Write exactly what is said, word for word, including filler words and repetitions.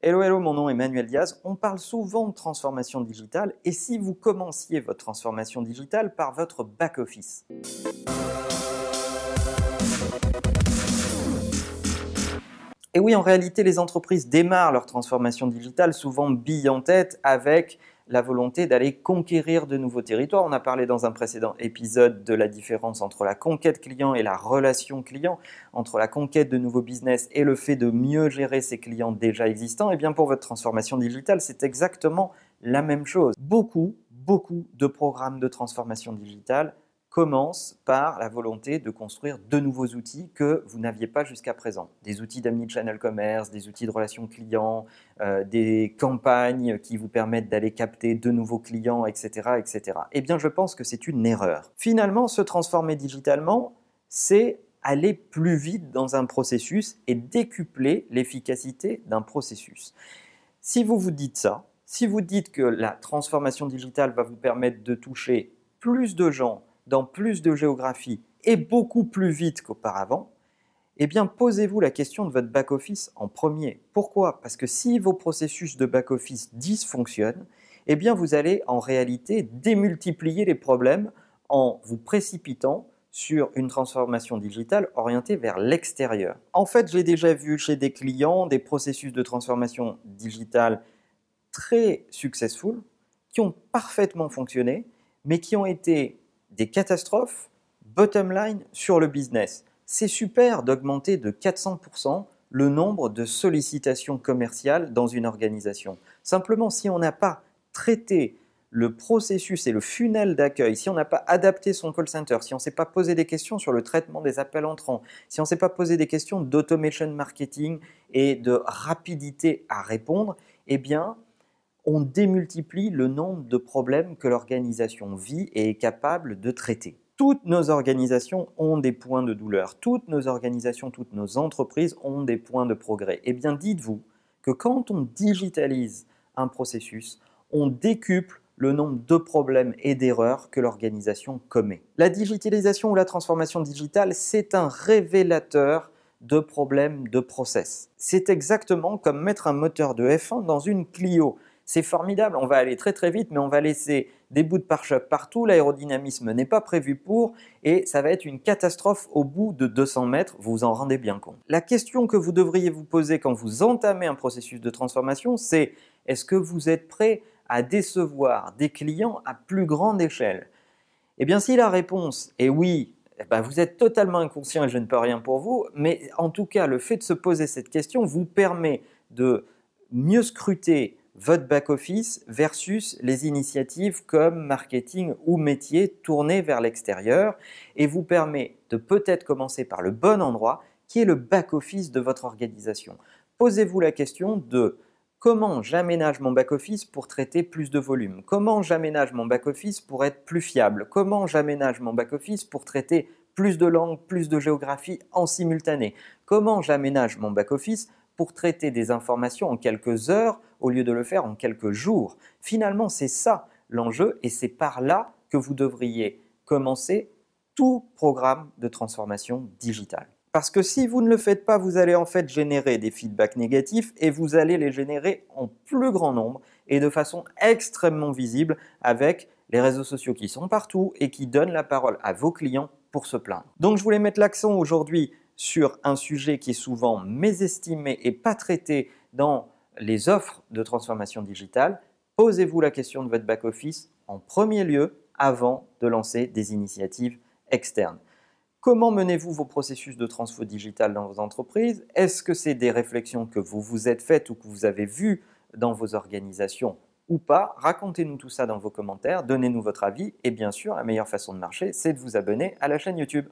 Hello, hello, mon nom est Manuel Diaz. On parle souvent de transformation digitale et si vous commenciez votre transformation digitale par votre back-office? Et oui, en réalité, les entreprises démarrent leur transformation digitale souvent billes en tête avec la volonté d'aller conquérir de nouveaux territoires. On a parlé dans un précédent épisode de la différence entre la conquête client et la relation client, entre la conquête de nouveaux business et le fait de mieux gérer ses clients déjà existants. Et bien pour votre transformation digitale, c'est exactement la même chose. Beaucoup, beaucoup de programmes de transformation digitale commence par la volonté de construire de nouveaux outils que vous n'aviez pas jusqu'à présent. Des outils d'omnichannel commerce, des outils de relations clients, euh, des campagnes qui vous permettent d'aller capter de nouveaux clients, et cetera, et cetera. Eh bien, je pense que c'est une erreur. Finalement, se transformer digitalement, c'est aller plus vite dans un processus et décupler l'efficacité d'un processus. Si vous vous dites ça, si vous dites que la transformation digitale va vous permettre de toucher plus de gens, dans plus de géographies et beaucoup plus vite qu'auparavant, eh bien posez-vous la question de votre back-office en premier. Pourquoi? Parce que si vos processus de back-office dysfonctionnent, eh bien vous allez en réalité démultiplier les problèmes en vous précipitant sur une transformation digitale orientée vers l'extérieur. En fait, j'ai déjà vu chez des clients des processus de transformation digitale très successful, qui ont parfaitement fonctionné, mais qui ont été des catastrophes, bottom line, sur le business. C'est super d'augmenter de quatre cents pour cent le nombre de sollicitations commerciales dans une organisation. Simplement, si on n'a pas traité le processus et le funnel d'accueil, si on n'a pas adapté son call center, si on ne s'est pas posé des questions sur le traitement des appels entrants, si on ne s'est pas posé des questions d'automation marketing et de rapidité à répondre, eh bien, on démultiplie le nombre de problèmes que l'organisation vit et est capable de traiter. Toutes nos organisations ont des points de douleur. Toutes nos organisations, toutes nos entreprises ont des points de progrès. Eh bien, dites-vous que quand on digitalise un processus, on décuple le nombre de problèmes et d'erreurs que l'organisation commet. La digitalisation ou la transformation digitale, c'est un révélateur de problèmes de process. C'est exactement comme mettre un moteur de F un dans une Clio. C'est formidable, on va aller très très vite, mais on va laisser des bouts de pare-choc partout, l'aérodynamisme n'est pas prévu pour, et ça va être une catastrophe au bout de deux cents mètres, vous vous en rendez bien compte. La question que vous devriez vous poser quand vous entamez un processus de transformation, c'est est-ce que vous êtes prêt à décevoir des clients à plus grande échelle? Eh bien si la réponse est oui, eh bien, vous êtes totalement inconscient et je ne peux rien pour vous, mais en tout cas le fait de se poser cette question vous permet de mieux scruter votre back-office versus les initiatives comme marketing ou métier tournées vers l'extérieur et vous permet de peut-être commencer par le bon endroit qui est le back-office de votre organisation. Posez-vous la question de comment j'aménage mon back-office pour traiter plus de volume? Comment j'aménage mon back-office pour être plus fiable? Comment j'aménage mon back-office pour traiter plus de langues, plus de géographies en simultané? Comment j'aménage mon back-office pour traiter des informations en quelques heures au lieu de le faire en quelques jours. Finalement, c'est ça l'enjeu et c'est par là que vous devriez commencer tout programme de transformation digitale. Parce que si vous ne le faites pas, vous allez en fait générer des feedbacks négatifs et vous allez les générer en plus grand nombre et de façon extrêmement visible avec les réseaux sociaux qui sont partout et qui donnent la parole à vos clients pour se plaindre. Donc je voulais mettre l'accent aujourd'hui sur un sujet qui est souvent mésestimé et pas traité dans les offres de transformation digitale, posez-vous la question de votre back-office en premier lieu avant de lancer des initiatives externes. Comment menez-vous vos processus de transfo digital dans vos entreprises? Est-ce que c'est des réflexions que vous vous êtes faites ou que vous avez vues dans vos organisations ou pas? Racontez-nous tout ça dans vos commentaires, donnez-nous votre avis et bien sûr, la meilleure façon de marcher, c'est de vous abonner à la chaîne YouTube.